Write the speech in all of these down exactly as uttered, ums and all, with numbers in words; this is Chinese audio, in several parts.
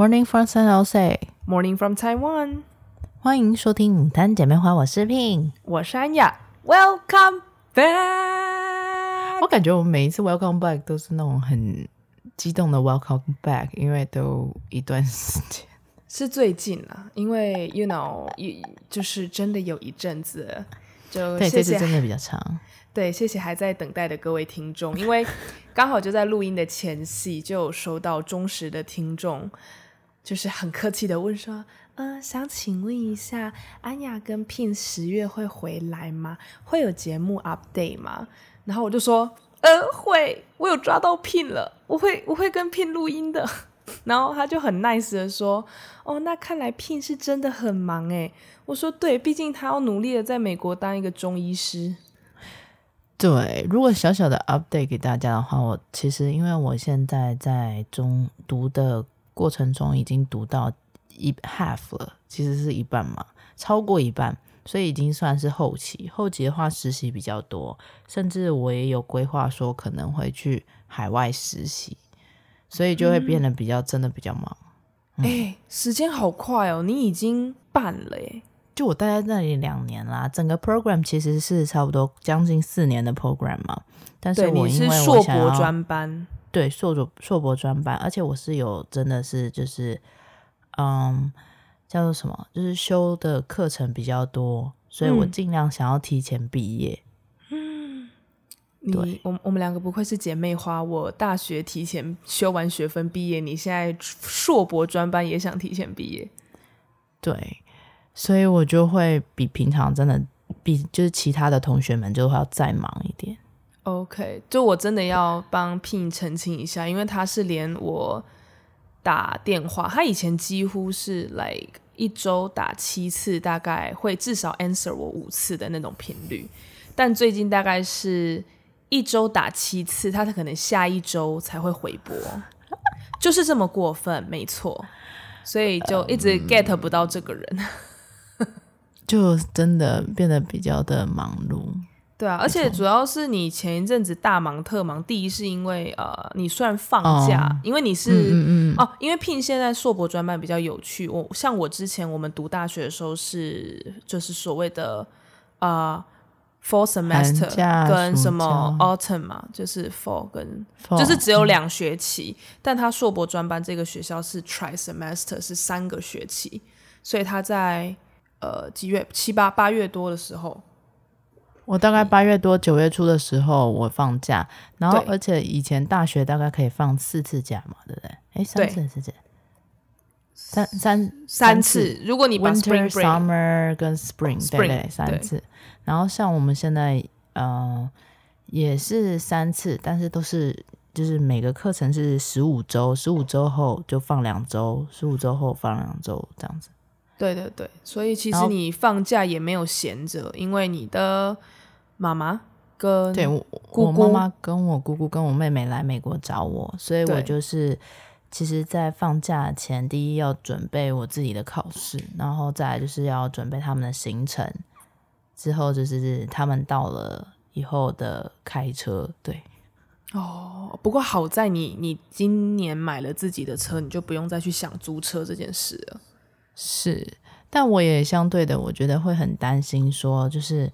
Morning from San Jose, Morning from Taiwan. 欢迎收听《牡丹姐妹花》，我是 Pin， 我是安雅。Welcome back。我感觉我们每一次 Welcome back 都是那种很激动的 Welcome back， 因为都一段时间。是最近啦，因为 you know， 就是真的有一阵子，就谢谢对这次真的比较长。对，谢谢还在等待的各位听众，因为刚好就在录音的前夕，就有收到忠实的听众。就是很客气的问说，呃，想请问一下，安雅跟 Pin 十月会回来吗？会有节目 update 吗？然后我就说，呃，会，我有抓到 Pin 了，我会，我会跟 Pin 录音的。然后他就很 nice 的说，哦，那看来 Pin 是真的很忙耶。我说对，毕竟他要努力的在美国当一个中医师。对，如果小小的 update 给大家的话，我其实因为我现在在中读的过程中已经读到一 half 了，其实是一半嘛，超过一半，所以已经算是后期。后期的话，实习比较多，甚至我也有规划说可能会去海外实习，所以就会变得比较、嗯、真的比较忙。哎、嗯欸，时间好快哦，你已经办了耶！就我待在那里两年啦，整个 program 其实是差不多将近四年的 program 嘛。但是我因为我想要，对，你是硕博专班。对，硕硕博专班，而且我是有真的是就是嗯叫做什么，就是修的课程比较多，所以我尽量想要提前毕业。嗯，对，我我们两个不愧是姐妹花，我大学提前修完学分毕业，你现在硕博专班也想提前毕业。对，所以我就会比平常真的比就是其他的同学们就会要再忙一点。OK， 就我真的要帮 Pin 澄清一下，因为他是连我打电话，他以前几乎是 like 一周打七次，大概会至少 answer 我五次的那种频率，但最近大概是一周打七次，他可能下一周才会回拨，就是这么过分，没错，所以就一直 get 不到这个人，嗯、就真的变得比较的忙碌。对啊，而且主要是你前一阵子大忙特忙，第一是因为呃，你虽然放假、哦、因为你是、嗯嗯嗯、哦，因为 Pin 现在硕博专班比较有趣，我像我之前我们读大学的时候是就是所谓的呃 fall semester 跟什么 autumn 嘛，就是 fall 跟 fall, 就是只有两学期、嗯、但他硕博专班这个学校是 tri semester 是三个学期，所以他在呃几月七八八月多的时候，我大概八月多九月初的时候我放假，然后而且以前大学大概可以放四次假嘛，对不对？哎，三次是这样，三三三次。如果你把 Winter、Summer 跟 Spring， 对不对？三次。然后像我们现在呃也是三次，但是都是就是每个课程是十五周，十五周后就放两周，十五周后放两周这样子。对对对，所以其实你放假也没有闲着，因为你的妈妈跟对 我, 我妈妈跟我姑姑跟我妹妹来美国找我，所以我就是其实在放假前第一要准备我自己的考试，然后再来就是要准备他们的行程，之后就是他们到了以后的开车。对哦，不过好在你你今年买了自己的车，你就不用再去想租车这件事了。是，但我也相对的我觉得会很担心说就是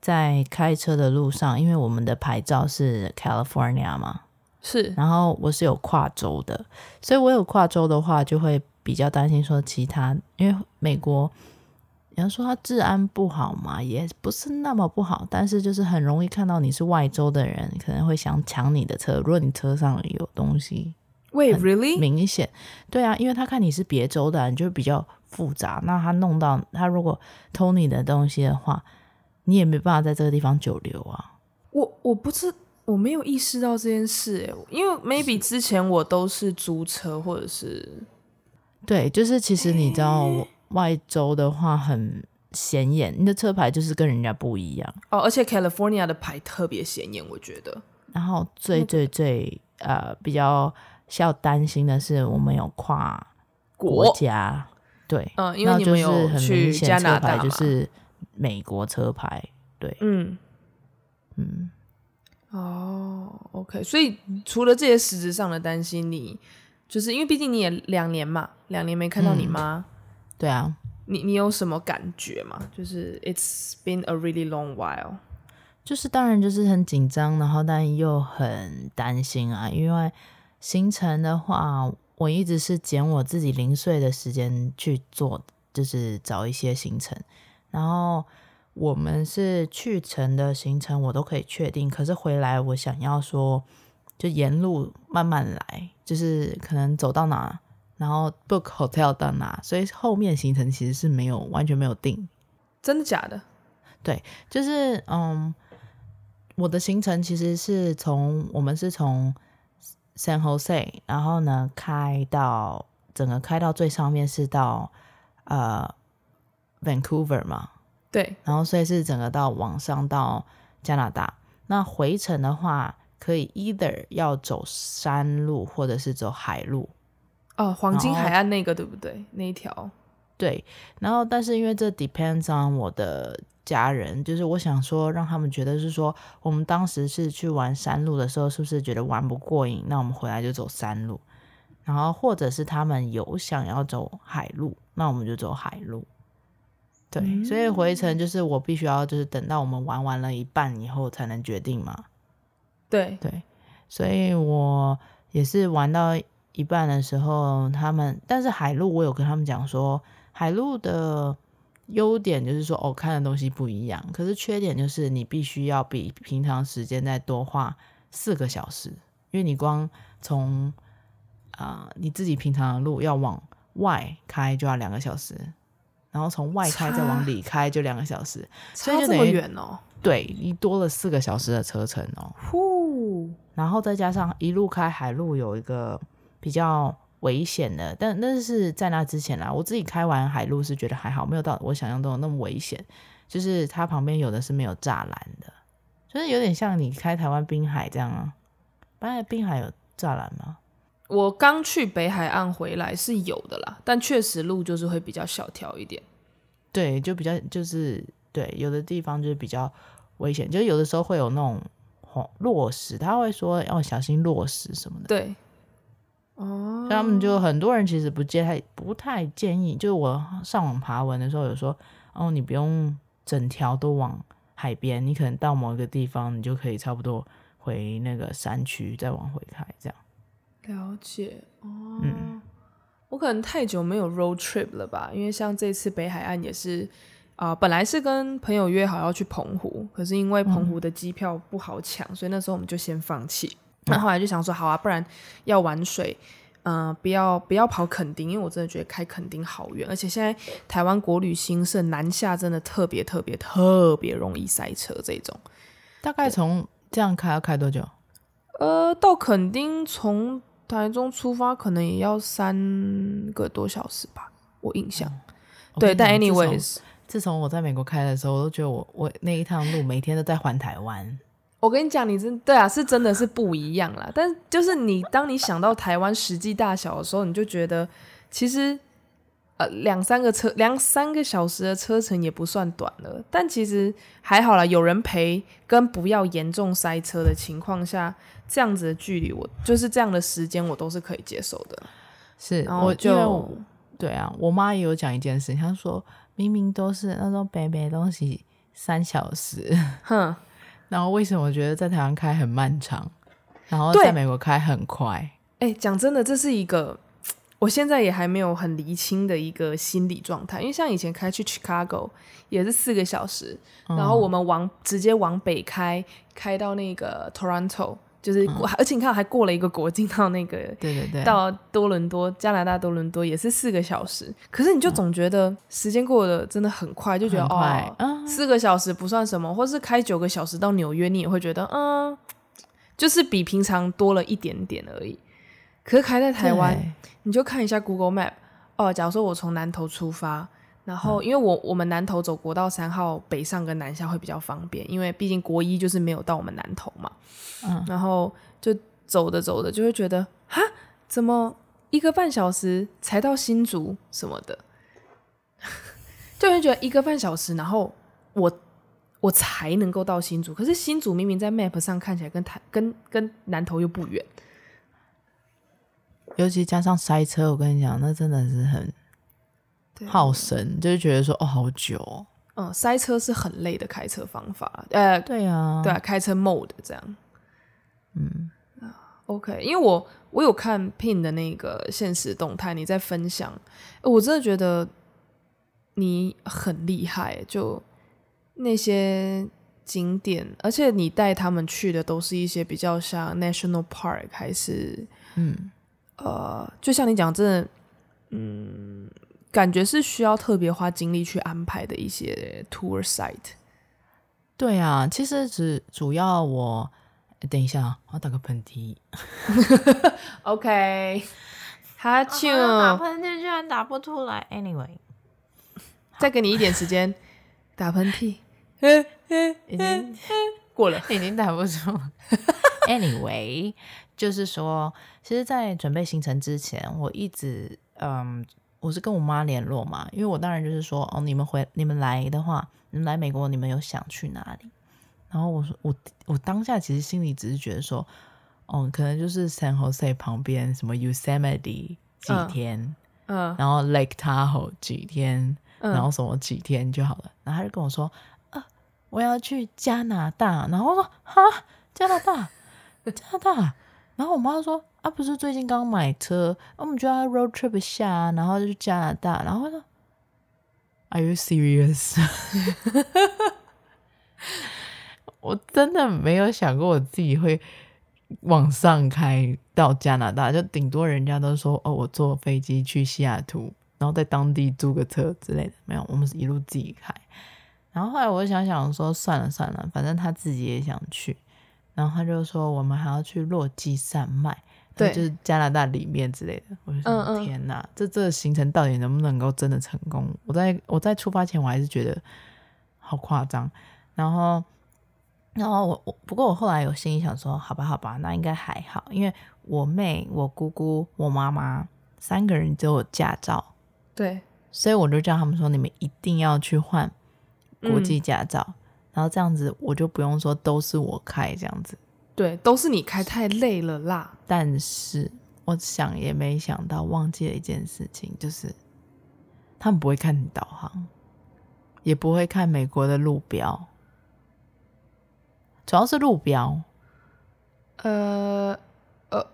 在开车的路上，因为我们的牌照是 California 嘛，是，然后我是有跨州的，所以我有跨州的话就会比较担心说其他，因为美国你要说它治安不好嘛，也不是那么不好，但是就是很容易看到你是外州的人可能会想抢你的车，如果你车上有东西。Wait, really? 明显，对啊，因为他看你是别州的、啊、你就比较复杂，那他弄到他如果偷你的东西的话，你也没办法在这个地方久留啊。我我不知，我没有意识到这件事耶，因为 maybe 之前我都是租车或者是，对，就是其实你知道外州的话很显眼，你的车牌就是跟人家不一样哦，而且 California 的牌特别显眼，我觉得。然后最最最、那个、呃比较要担心的是我们有跨国家。对，嗯，因为你们有去加拿大嘛，就是美国车牌，对，嗯嗯，哦 ，OK， 所以除了这些实质上的担心，你就是因为毕竟你也两年嘛，两年没看到你妈、嗯、对啊，你你有什么感觉吗？就是 it's been a really long while。 就是当然就是很紧张，然后但又很担心啊，因为行程的话我一直是捡我自己零碎的时间去做，就是找一些行程，然后我们是去程的行程我都可以确定，可是回来我想要说就沿路慢慢来，就是可能走到哪然后 book hotel 到哪，所以后面行程其实是没有完全没有定。真的假的？对，就是嗯，我的行程其实是从我们是从 San Jose 然后呢开到整个开到最上面是到呃 Vancouver 嘛，对，然后所以是整个到往上到加拿大。那回程的话可以 either 要走山路或者是走海路哦，黄金海岸那个对不对？那一条，对。然后但是因为这 depends on 我的家人，就是我想说让他们觉得是说我们当时是去玩山路的时候是不是觉得玩不过瘾，那我们回来就走山路，然后或者是他们有想要走海路，那我们就走海路，对、嗯、所以回程就是我必须要就是等到我们玩完了一半以后才能决定嘛。对对，所以我也是玩到一半的时候他们，但是海陆我有跟他们讲说海陆的优点就是说哦看的东西不一样，可是缺点就是你必须要比平常时间再多花四个小时，因为你光从、呃、你自己平常的路要往外开就要两个小时，然后从外开再往里开就两个小时，所以就等于差这么远哦。对，你多了四个小时的车程哦。呼，然后再加上一路开海路有一个比较危险的，但那是在那之前啦，我自己开完海路是觉得还好，没有到我想象中的那么危险，就是它旁边有的是没有栅栏的，就是有点像你开台湾滨海这样啊。本来滨海有栅栏吗？我刚去北海岸回来是有的啦，但确实路就是会比较小条一点。对，就比较就是对，有的地方就是比较危险，就有的时候会有那种、哦、落石，他会说要、哦、小心落石什么的。对哦，所以他们就很多人其实不太不太建议，就是我上网爬文的时候有说哦，你不用整条都往海边，你可能到某一个地方你就可以差不多回那个山区再往回开这样。了解哦、嗯、我可能太久没有 road trip 了吧，因为像这次北海岸也是、呃、本来是跟朋友约好要去澎湖，可是因为澎湖的机票不好抢、嗯、所以那时候我们就先放弃。那后来就想说好啊，不然要玩水、呃、不要不要跑垦丁，因为我真的觉得开垦丁好远，而且现在台湾国旅兴盛，南下真的特别特别特别容易塞车这种。大概从这样开要开多久？呃，到垦丁从台中出发可能也要三个多小时吧，我印象、嗯、对，但 anyways 自从, 自从我在美国开的时候我都觉得 我, 我那一趟路每天都在环台湾。我跟你讲，你真对啊，是真的是不一样啦。但就是你，当你想到台湾实际大小的时候，你就觉得其实呃两三个车两三个小时的车程也不算短了。但其实还好啦，有人陪跟不要严重塞车的情况下，这样子的距离我就是这样的时间我都是可以接受的。是，然后就我对啊，我妈也有讲一件事，她说明明都是那种北北的东西三小时，哼。然后为什么我觉得在台湾开很漫长，然后在美国开很快？欸，讲真的，这是一个我现在也还没有很厘清的一个心理状态，因为像以前开去 Chicago 也是四个小时、嗯、然后我们往直接往北开开到那个 Toronto， 就是、嗯、而且你看还过了一个国境到那个对对对到多伦多，加拿大多伦多也是四个小时，可是你就总觉得时间过得真的很快，就觉得快哦、嗯、四个小时不算什么，或是开九个小时到纽约你也会觉得嗯，就是比平常多了一点点而已。可是开在台湾你就看一下 Google Map 哦，假如说我从南投出发，然后因为我我们南投走国道三号北上跟南下会比较方便，因为毕竟国一就是没有到我们南投嘛、嗯、然后就走着走着就会觉得哈，怎么一个半小时才到新竹什么的就会觉得一个半小时然后我我才能够到新竹，可是新竹明明在 Map 上看起来跟台跟跟南投又不远。尤其加上塞车，我跟你讲那真的是很耗神，就是觉得说哦好久哦、嗯、塞车是很累的开车方法，呃，对啊对啊，开车 mode 这样。嗯 OK， 因为我我有看 Pin 的那个限时动态，你在分享，我真的觉得你很厉害，就那些景点，而且你带他们去的都是一些比较像 National Park 还是嗯呃，就像你讲真的嗯，感觉是需要特别花精力去安排的一些 tour site。 对啊，其实只主要我等一下我要打个喷嚏OK 哈啾，打喷嚏居然打不出来， anyway 再给你一点时间打喷嚏已经过了已经打不出来anyway 就是说其实在准备行程之前我一直嗯，我是跟我妈联络嘛，因为我当然就是说哦，你们回你们来的话，你们来美国你们有想去哪里，然后我我我当下其实心里只是觉得说哦，可能就是 San Jose 旁边什么 Yosemite 几天、嗯嗯、然后 Lake Tahoe 几天、嗯、然后什么几天就好了，然后他就跟我说我要去加拿大，然后说哈加拿大加拿大，然后我妈说啊不是最近刚买车、啊、我们就要 road trip 一下，然后就去加拿大，然后说 Are you serious 我真的没有想过我自己会往上开到加拿大，就顶多人家都说哦我坐飞机去西雅图，然后在当地租个车之类的，没有，我们是一路自己开，然后后来我想想说算了算了，反正他自己也想去，然后他就说我们还要去落基山脉，对，就是加拿大里面之类的，我就想、嗯、天哪，这这个行程到底能不能够真的成功，我在我在出发前我还是觉得好夸张，然后然后我我不过我后来有心里想说好吧好吧那应该还好，因为我妹我姑姑我妈妈三个人只有驾照，对，所以我就叫他们说你们一定要去换国际驾照、嗯、然后这样子我就不用说都是我开这样子，对，都是你开太累了啦，但是我想也没想到忘记了一件事情，就是他们不会看导航，也不会看美国的路标，主要是路标呃呃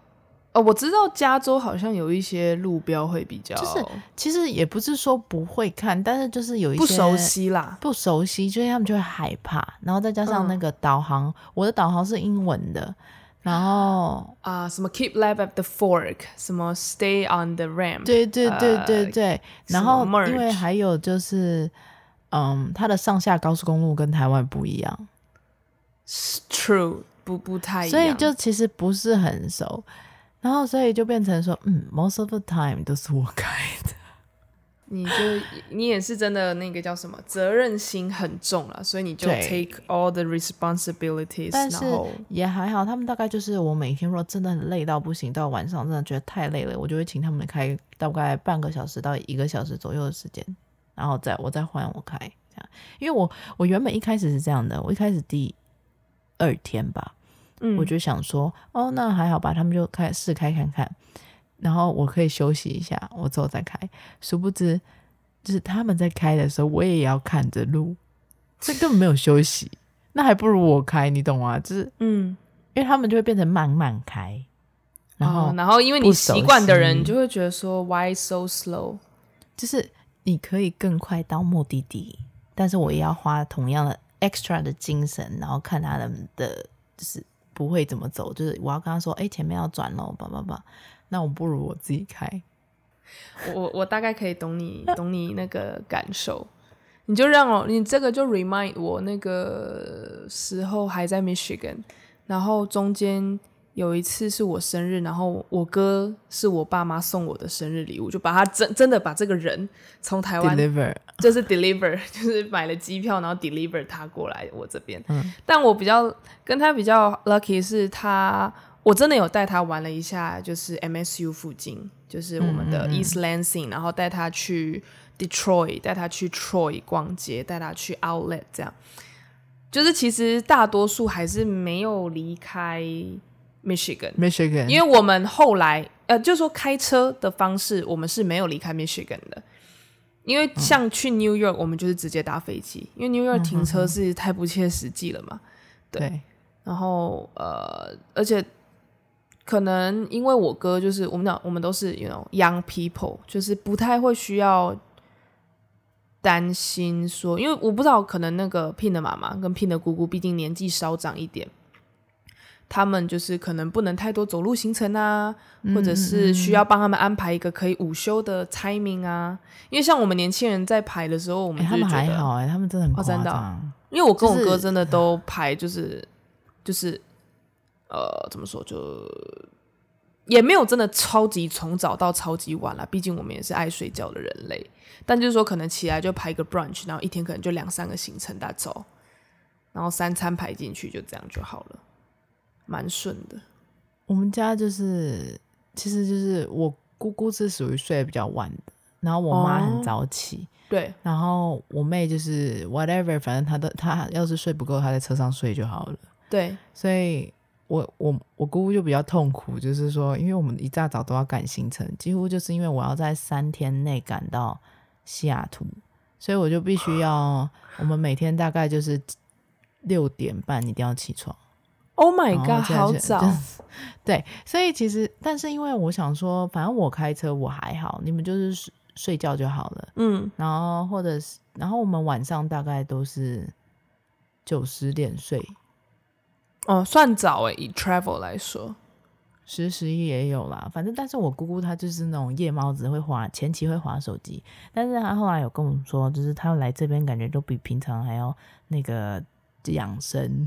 呃，我知道加州好像有一些路标会比较，就是其实也不是说不会看，但是就是有一些不熟悉啦，不熟悉，就是他们就会害怕，然后再加上那个导航、嗯、我的导航是英文的，然后啊、呃，什么 keep left at the fork， 什么 stay on the ramp， 对对对对对、呃、然后因为还有就是嗯，它的上下高速公路跟台湾不一样， true 不不太一样，所以就其实不是很熟，然后所以就变成说嗯 most of the time 都是我开的，你就你也是真的那个叫什么责任心很重啦，所以你就 take all the responsibilities， 但是也还好，他们大概就是我每天若真的很累到不行，到晚上真的觉得太累了，我就会请他们开大概半个小时到一个小时左右的时间，然后再我再换我开这样，因为我我原本一开始是这样的，我一开始第二天吧我就想说哦那还好吧，他们就开试开看看，然后我可以休息一下我之后再开，殊不知就是他们在开的时候我也要看着路，这根本没有休息那还不如我开，你懂吗、啊、就是嗯，因为他们就会变成慢慢开，然后、哦、然后因为你习惯的人就会觉得说 why so slow， 就是你可以更快到目的地，但是我也要花同样的 extra 的精神，然后看他们的就是不会怎么走，就是我要跟他说哎、欸，前面要转咯吧吧吧，那我不如我自己开，我我大概可以懂你懂你那个感受，你就让我你这个就 remind 我那个时候还在 Michigan， 然后中间有一次是我生日，然后我哥是我爸妈送我的生日礼物，就把他真真的把这个人从台湾 deliver 就是 deliver 就是买了机票然后 deliver 他过来我这边、嗯、但我比较跟他比较 lucky 是他我真的有带他玩了一下，就是 M S U 附近，就是我们的 East Lansing， 嗯嗯，然后带他去 Detroit， 带他去 Troy 逛街，带他去 outlet 这样，就是其实大多数还是没有离开Michigan， Michigan， 因为我们后来呃，就是说开车的方式我们是没有离开 Michigan 的，因为像去 New York 我们就是直接搭飞机，因为 New York 停车是太不切实际了嘛，对, 对然后呃，而且可能因为我哥就是我们讲我们都是 you know, young people 就是不太会需要担心说，因为我不知道可能那个 Pin 的妈妈跟 Pin 的姑姑毕竟年纪稍长一点，他们就是可能不能太多走路行程啊，或者是需要帮他们安排一个可以午休的 timing 啊，因为像我们年轻人在排的时候我们就觉得、欸、他们还好耶、欸、他们真的很夸张、哦真的啊、因为我跟我哥真的都排就是就是呃，怎么说就也没有真的超级从早到超级晚啦，毕竟我们也是爱睡觉的人类，但就是说可能起来就排个 brunch 然后一天可能就两三个行程大走，然后三餐排进去就这样就好了，蛮顺的。我们家就是其实就是我姑姑是属于睡得比较晚的，然后我妈很早起、哦、对，然后我妹就是 whatever 反正她都她要是睡不够她在车上睡就好了，对，所以我我我姑姑就比较痛苦，就是说因为我们一大早都要赶行程，几乎就是因为我要在三天内赶到西雅图，所以我就必须要我们每天大概就是六点半一定要起床。 Oh my god 好早，对，所以其实但是因为我想说反正我开车我还好，你们就是睡觉就好了，嗯，然后或者是然后我们晚上大概都是九十点睡，哦，算早耶，以 travel 来说十十一也有啦，反正但是我姑姑她就是那种夜猫子，会滑前期会滑手机，但是她后来有跟我说就是她来这边感觉都比平常还要那个养生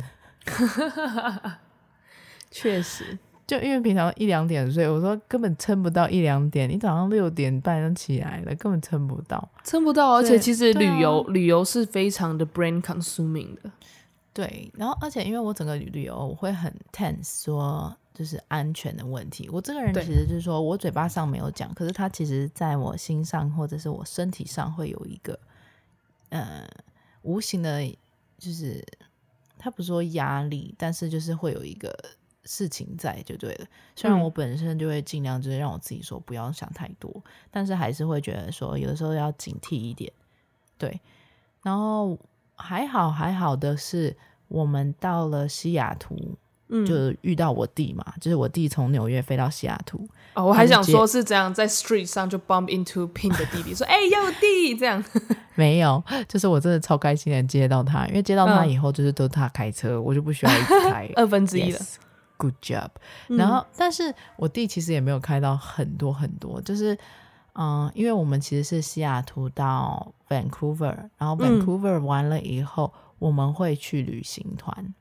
确实就因为平常一两点睡，我说根本撑不到一两点，你早上六点半就起来了，根本撑不到撑不到，而且其实旅游、啊、旅游是非常的 brain consuming 的，对，然后而且因为我整个旅游我会很 tense 说就是安全的问题，我这个人其实就是说我嘴巴上没有讲，可是他其实在我心上或者是我身体上会有一个呃无形的，就是他不说压力，但是就是会有一个事情在就对了，虽然我本身就会尽量就是让我自己说不要想太多，但是还是会觉得说有的时候要警惕一点，对，然后还好还好的是我们到了西雅图、嗯、就遇到我弟嘛，就是我弟从纽约飞到西雅图，哦，我还想说是这样在 street 上就 bump into Pin 的弟弟说哎呦弟这样没有，就是我真的超开心的接到他，因为接到他以后就是都他开车、嗯、我就不需要一直开二分之一了、yes, good job、嗯、然后但是我弟其实也没有开到很多很多，就是嗯，因为我们其实是西雅图到 Vancouver， 然后 Vancouver 完了以后、嗯、我们会去旅行团，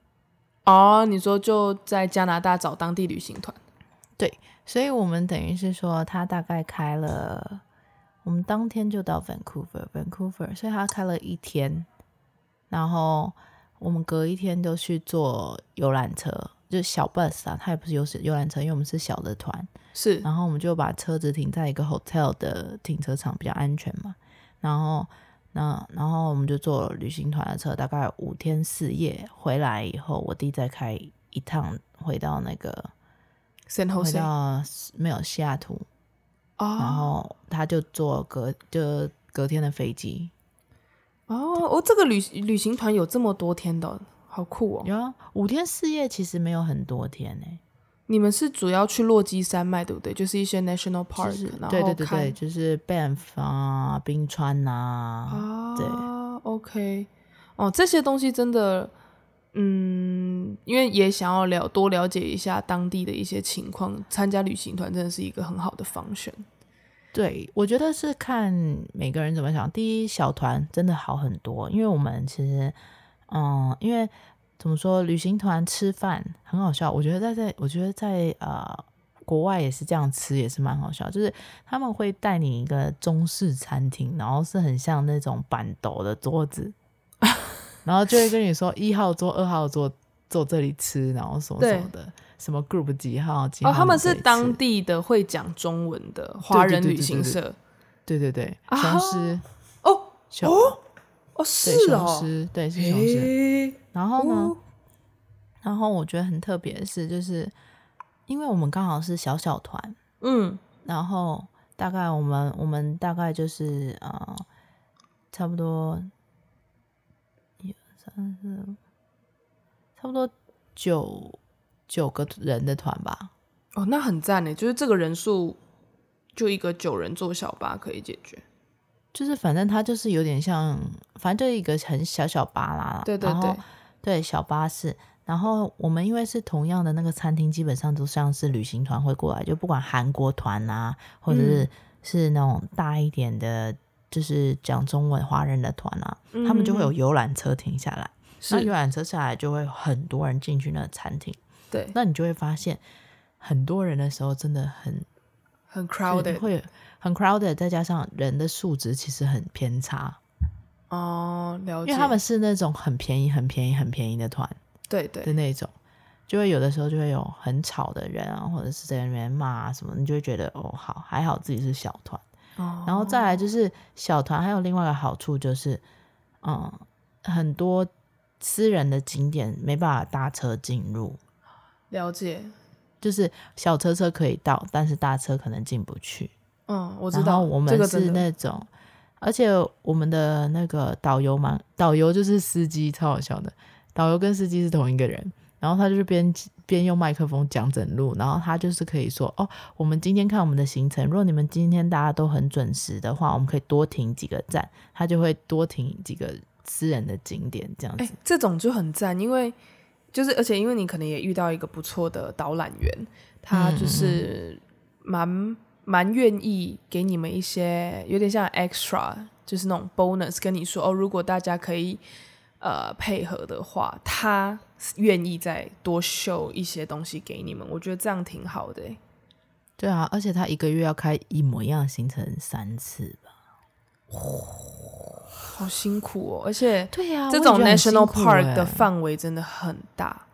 哦，你说就在加拿大找当地旅行团，对，所以我们等于是说他大概开了，我们当天就到 Vancouver Vancouver 所以他开了一天，然后我们隔一天就去坐游览车，就小 bus 啊，它也不是游游览车，因为我们是小的团，是，然后我们就把车子停在一个 hotel 的停车场比较安全嘛，然后那然后我们就坐旅行团的车，大概五天四夜回来以后，我弟再开一趟回到那个 San Jose， 回到没有西雅图、oh. 然后他就坐隔就隔天的飞机，哦哦，这个旅旅行团有这么多天的，好酷哦！有啊，五天四夜其实没有很多天诶、欸。你们是主要去落基山脉对不对？就是一些 national park，、就是、然后对对对对，就是 Banff 啊、冰川啊，啊对 ，OK， 哦，这些东西真的，嗯，因为也想要了多了解一下当地的一些情况，参加旅行团真的是一个很好的function。对，我觉得是看每个人怎么想。第一，小团真的好很多，因为我们其实。嗯，因为怎么说，旅行团吃饭很好笑，我觉得在在我觉得在呃国外也是这样吃，也是蛮好笑，就是他们会带你一个中式餐厅，然后是很像那种板斗的桌子然后就会跟你说一号桌二号桌坐这里吃，然后什么什么的，什么 group 几号几号、哦、他们是当地的会讲中文的华人旅行社，对对对，雄狮哦哦哦，是哦，对，是雄狮、欸、然后呢、哦、然后我觉得很特别的是，就是因为我们刚好是小小团、嗯，然后大概我们我们大概就是呃，差不多一二三四，差不多九九个人的团吧。哦，那很赞耶，就是这个人数就一个九人坐小巴可以解决。就是反正它就是有点像，反正就一个很小小巴啦，对对对对，小巴士。然后我们因为是同样的那个餐厅，基本上都像是旅行团会过来，就不管韩国团啊，或者是、嗯、是那种大一点的就是讲中文华人的团啊，他们就会有游览车停下来，那游览车下来就会很多人进去那个餐厅。对，那你就会发现很多人的时候真的很很 crowded， 会很 crowded， 再加上人的素质其实很偏差。哦，了解。因为他们是那种很便宜很便宜很便宜的团，对对的那种，就会有的时候就会有很吵的人啊，或者是在那边骂啊什么，你就会觉得哦，好还好自己是小团。哦，然后再来就是小团还有另外一个好处就是，嗯，很多私人的景点没办法搭车进入。了解。就是小车车可以到，但是大车可能进不去。嗯，我知道。然后我们是那种，这个、而且我们的那个导游嘛，导游就是司机，超好笑的。导游跟司机是同一个人，然后他就是边边用麦克风讲整路，然后他就是可以说哦，我们今天看我们的行程，如果你们今天大家都很准时的话，我们可以多停几个站，他就会多停几个私人的景点这样子。欸、这种就很赞，因为。就是而且因为你可能也遇到一个不错的导览员，他就是蛮蛮愿意给你们一些有点像 extra， 就是那种 bonus， 跟你说哦，如果大家可以呃配合的话，他愿意再多show一些东西给你们，我觉得这样挺好的。对啊，而且他一个月要开一模一样的行程三次吧。好辛苦哦，而且对啊，这种 National Park 的范围真的很大。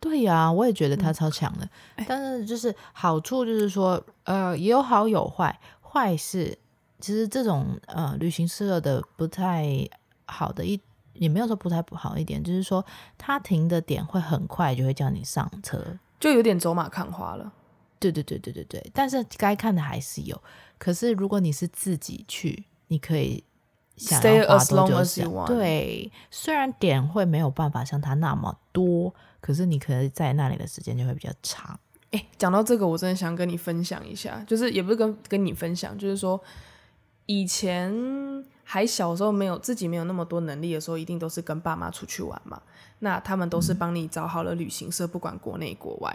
对呀、啊，我也觉得它超强的、嗯、但是就是好处就是说呃，也有好有坏。坏是其实这种呃旅行社的不太好的一也没有说不太不好一点，就是说它停的点会很快就会叫你上车，就有点走马看花了。对对对对对对，但是该看的还是有。可是如果你是自己去，你可以想要花多久时间，对，虽然点会没有办法像它那么多，可是你可能在那里的时间就会比较长。欸，讲到这个我真的想跟你分享一下，就是也不是跟跟你分享，就是说以前还小时候没有自己没有那么多能力的时候，一定都是跟爸妈出去玩嘛，那他们都是帮你找好了旅行社、嗯、不管国内国外，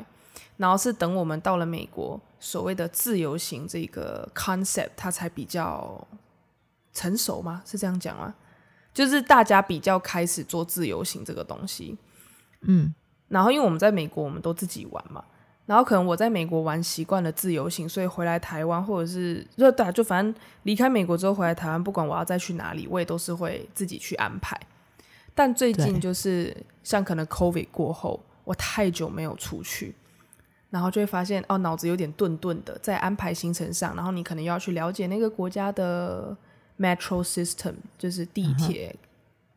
然后是等我们到了美国所谓的自由行这个 concept 它才比较成熟吗？是这样讲吗？就是大家比较开始做自由行这个东西。嗯，然后因为我们在美国我们都自己玩嘛，然后可能我在美国玩习惯了自由行，所以回来台湾或者是就对，就反正离开美国之后回来台湾，不管我要再去哪里我也都是会自己去安排。但最近就是像可能 COVID 过后我太久没有出去，然后就会发现哦，脑子有点顿顿的，在安排行程上，然后你可能要去了解那个国家的metro system 就是地铁、uh-huh.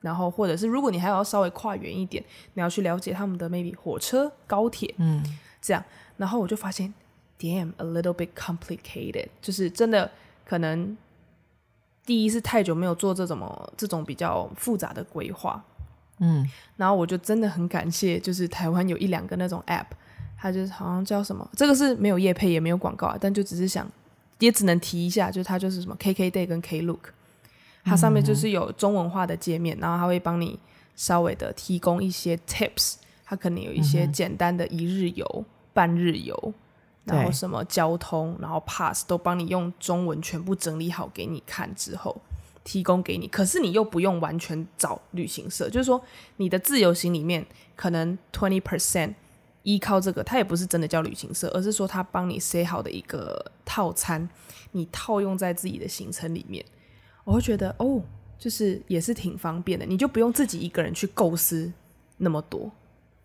然后或者是如果你还要稍微跨远一点，你要去了解他们的 maybe 火车高铁、嗯、这样。然后我就发现 damn a little bit complicated， 就是真的可能第一是太久没有做这种这种比较复杂的规划。嗯，然后我就真的很感谢就是台湾有一两个那种 app， 它就是好像叫什么，这个是没有业配也没有广告、啊、但就只是想也只能提一下，就是它就是什么 K K day 跟 Klook， 它上面就是有中文化的界面、嗯、然后它会帮你稍微的提供一些 tips， 它可能有一些简单的一日游、嗯、半日游，然后什么交通然后 pass 都帮你用中文全部整理好给你看之后提供给你。可是你又不用完全找旅行社，就是说你的自由行里面可能 百分之二十依靠这个，它也不是真的叫旅行社，而是说它帮你塞好的一个套餐，你套用在自己的行程里面。我会觉得哦，就是也是挺方便的，你就不用自己一个人去构思那么多。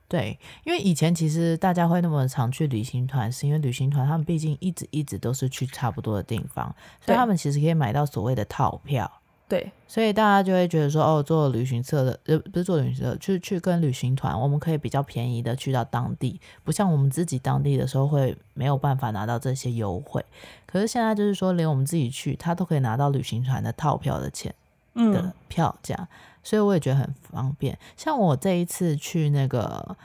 对，因为以前其实大家会那么常去旅行团，是因为旅行团他们毕竟一直一直都是去差不多的地方，所以他们其实可以买到所谓的套票。对，所以大家就会觉得说哦，做旅行社的、呃、不是做旅行社，去去跟旅行团，我们可以比较便宜的去到当地，不像我们自己当地的时候会没有办法拿到这些优惠。可是现在就是说连我们自己去他都可以拿到旅行团的套票的钱的票价、嗯、所以我也觉得很方便。像我这一次去那个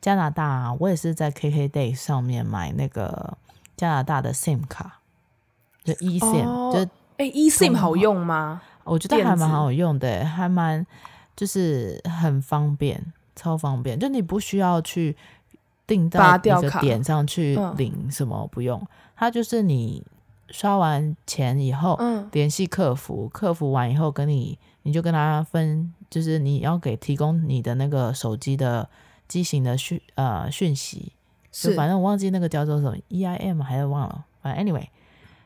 加拿大、啊、我也是在 K K day 上面买那个加拿大的 SIM 卡，就 eSIM、哦、就是欸、eSIM 好用吗？我觉得还蛮好用的，还蛮就是很方便，超方便，就你不需要去订到一个点上去领什么，不用、嗯、它就是你刷完钱以后联系客服、嗯、客服完以后跟你你就跟他分，就是你要给提供你的那个手机的机型的讯、呃、讯息，是反正我忘记那个叫做什么 E I M 还是忘了，反正 anyway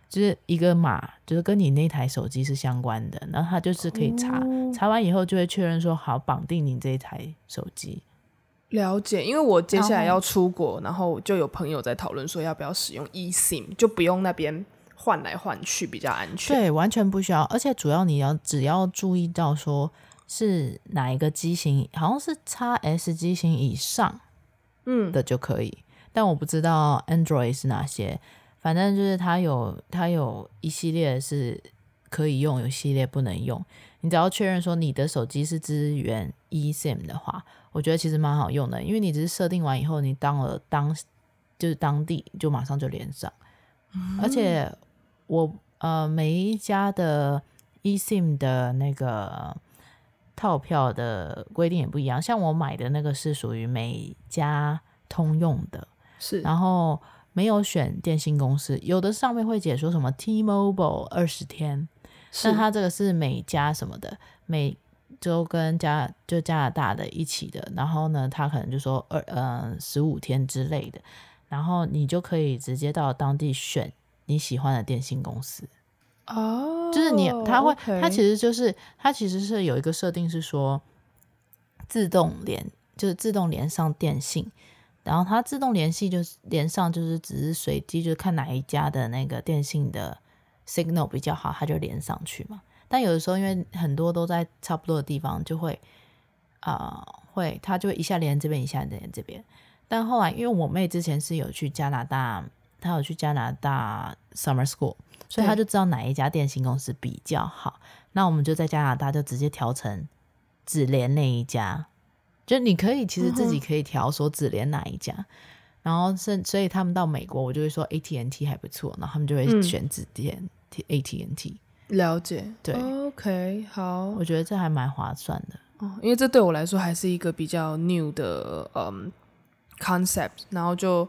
就是一个码，就是跟你那台手机是相关的，然后它就是可以查、哦、查完以后就会确认说好绑定你这一台手机。了解，因为我接下来要出国，然后就有朋友在讨论说要不要使用 eSIM， 就不用那边换来换去，比较安全。对，完全不需要，而且主要你要只要注意到说是哪一个机型，好像是 X S 机型以上的就可以、嗯、但我不知道 Android 是哪些，反正就是它有它有一系列是可以用，有一系列不能用。你只要确认说你的手机是支援 eSIM 的话，我觉得其实蛮好用的，因为你只是设定完以后，你当了当就是当地就马上就连上。嗯、而且我呃每一家的 eSIM 的那个套票的规定也不一样，像我买的那个是属于每家通用的，是然后。没有选电信公司，有的上面会解说什么 T-Mobile 二十天，但它这个是美加什么的，美就跟加就加拿大的一起的，然后呢它可能就说二呃十五天之类的，然后你就可以直接到当地选你喜欢的电信公司。哦、oh, 就是你它会、okay. 它其实就是它其实是有一个设定是说自动连就是自动连上电信，然后它自动联系就是连上，就是只是随机，就是看哪一家的那个电信的 signal 比较好，它就连上去嘛。但有的时候因为很多都在差不多的地方，就会啊、呃、会它就会一下连这边，一下连这边。但后来因为我妹之前是有去加拿大，她有去加拿大 summer school， 所以她就知道哪一家电信公司比较好。那我们就在加拿大就直接调成只连那一家。就你可以其实自己可以调说只连哪一家、嗯、然后所以他们到美国我就会说 A T and T 还不错，然后他们就会选只连 A T and T。 了解，对 OK 好，我觉得这还蛮划算的、哦、因为这对我来说还是一个比较 new 的、um, concept， 然后就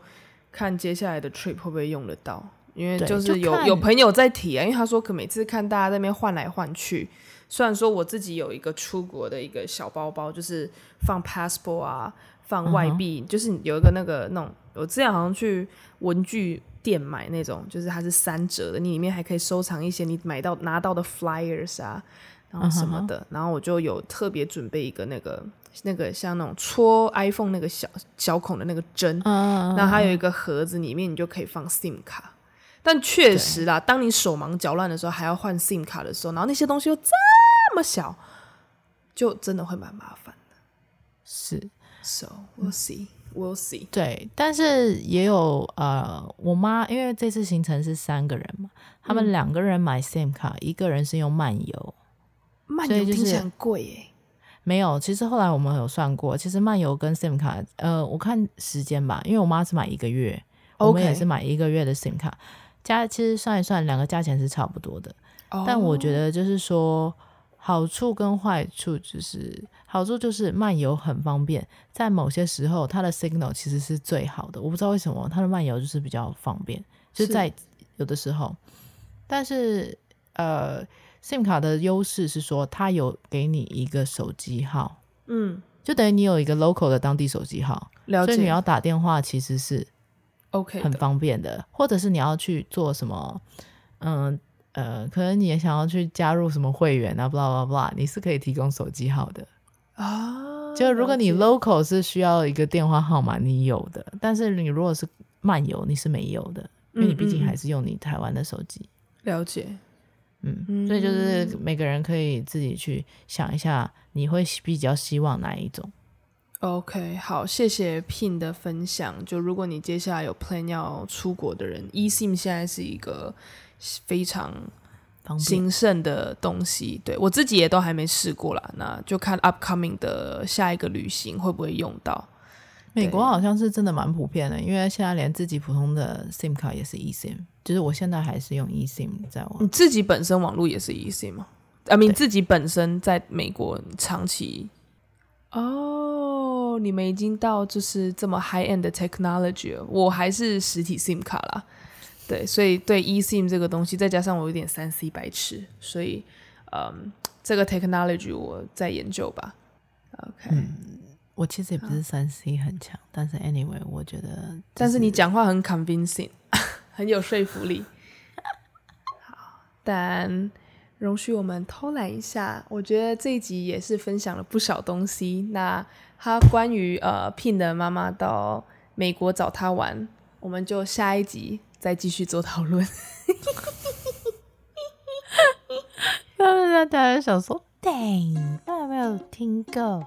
看接下来的 trip 会不会用得到，因为就是 有, 就有朋友在提、啊、因为他说可每次看大家在那边换来换去，虽然说我自己有一个出国的一个小包包，就是放 passport 啊，放外币、嗯、就是有一个那个那种，我之前好像去文具店买那种，就是它是三折的，你里面还可以收藏一些你买到拿到的 flyers 啊，然后什么的、嗯、然后我就有特别准备一个那个那个像那种戳 iPhone 那个小小孔的那个针、嗯、然后它有一个盒子，里面你就可以放 SIM 卡。但确实啦，当你手忙脚乱的时候还要换 SIM 卡的时候，然后那些东西又这么小，就真的会蛮麻烦的。是 So we'll see We'll see 对，但是也有呃，我妈因为这次行程是三个人嘛，他们两个人买 SIM 卡、嗯、一个人是用漫游。漫游听起来很贵耶、欸没有，其实后来我们有算过，其实漫游跟 SIM 卡呃，我看时间吧，因为我妈是买一个月、okay. 我们也是买一个月的 SIM 卡，加其实算一算两个价钱是差不多的、oh. 但我觉得就是说好处跟坏处，就是好处就是漫游很方便，在某些时候它的 signal 其实是最好的，我不知道为什么它的漫游就是比较方便，就是在有的时候，但是呃 SIM 卡的优势是说它有给你一个手机号，嗯，就等于你有一个 local 的当地手机号，了解，所以你要打电话其实是Okay、很方便的，或者是你要去做什么嗯呃，可能你也想要去加入什么会员啊 blah blah blah， 你是可以提供手机号的啊。就如果你 local 是需要一个电话号码，你有的，但是你如果是漫游你是没有的，因为你毕竟还是用你台湾的手机。嗯嗯，了解，嗯，所以就是每个人可以自己去想一下你会比较希望哪一种。 OK， 好，谢谢 Pin 的分享。就如果你接下来有 plan 要出国的人， eSIM 现在是一个非常兴盛的东西，对，我自己也都还没试过啦，那就看 upcoming 的下一个旅行会不会用到。美国好像是真的蛮普遍的，因为现在连自己普通的 SIM 卡也是 eSIM， 就是我现在还是用 eSIM 在网。你自己本身网络也是 eSIM 吗？啊，你自己本身在美国长期？哦、oh, 你们已经到就是这么 high end 的 technology 了，我还是实体 SIM 卡啦。对，所以对 eSIM 这个东西，再加上我有点 三 C 白痴，所以、嗯、这个 technology 我在研究吧。 OK、嗯，我其实也不是 三 C 很强，但是 anyway 我觉得、就是、但是你讲话很 convincing 很有说服力好，但容许我们偷懒一下，我觉得这一集也是分享了不少东西。那他关于、呃、Pin 的妈妈到美国找他玩，我们就下一集再继续做讨论他们大家想说 Dang 他有没有听够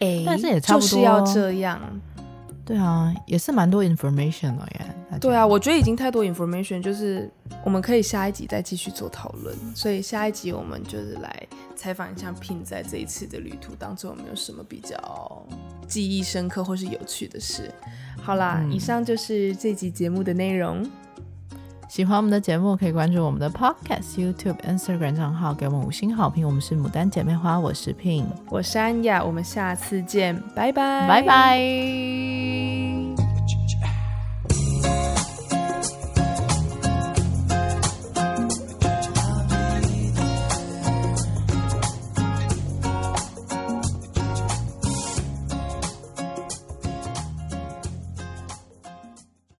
欸、但是也差不多就是要这样。对啊，也是蛮多 information 了耶。对啊，我觉得已经太多 information， 就是我们可以下一集再继续做讨论。所以下一集我们就是来采访一下 Pin 在这一次的旅途当中有没有什么比较记忆深刻或是有趣的事。好啦、嗯、以上就是这集节目的内容。喜欢我们的节目可以关注我们的 Podcast、YouTube、Instagram 账号，给我们五星好评。我们是牡丹姐妹花，我是Pin，我是安雅，我们下次见，拜拜，拜拜。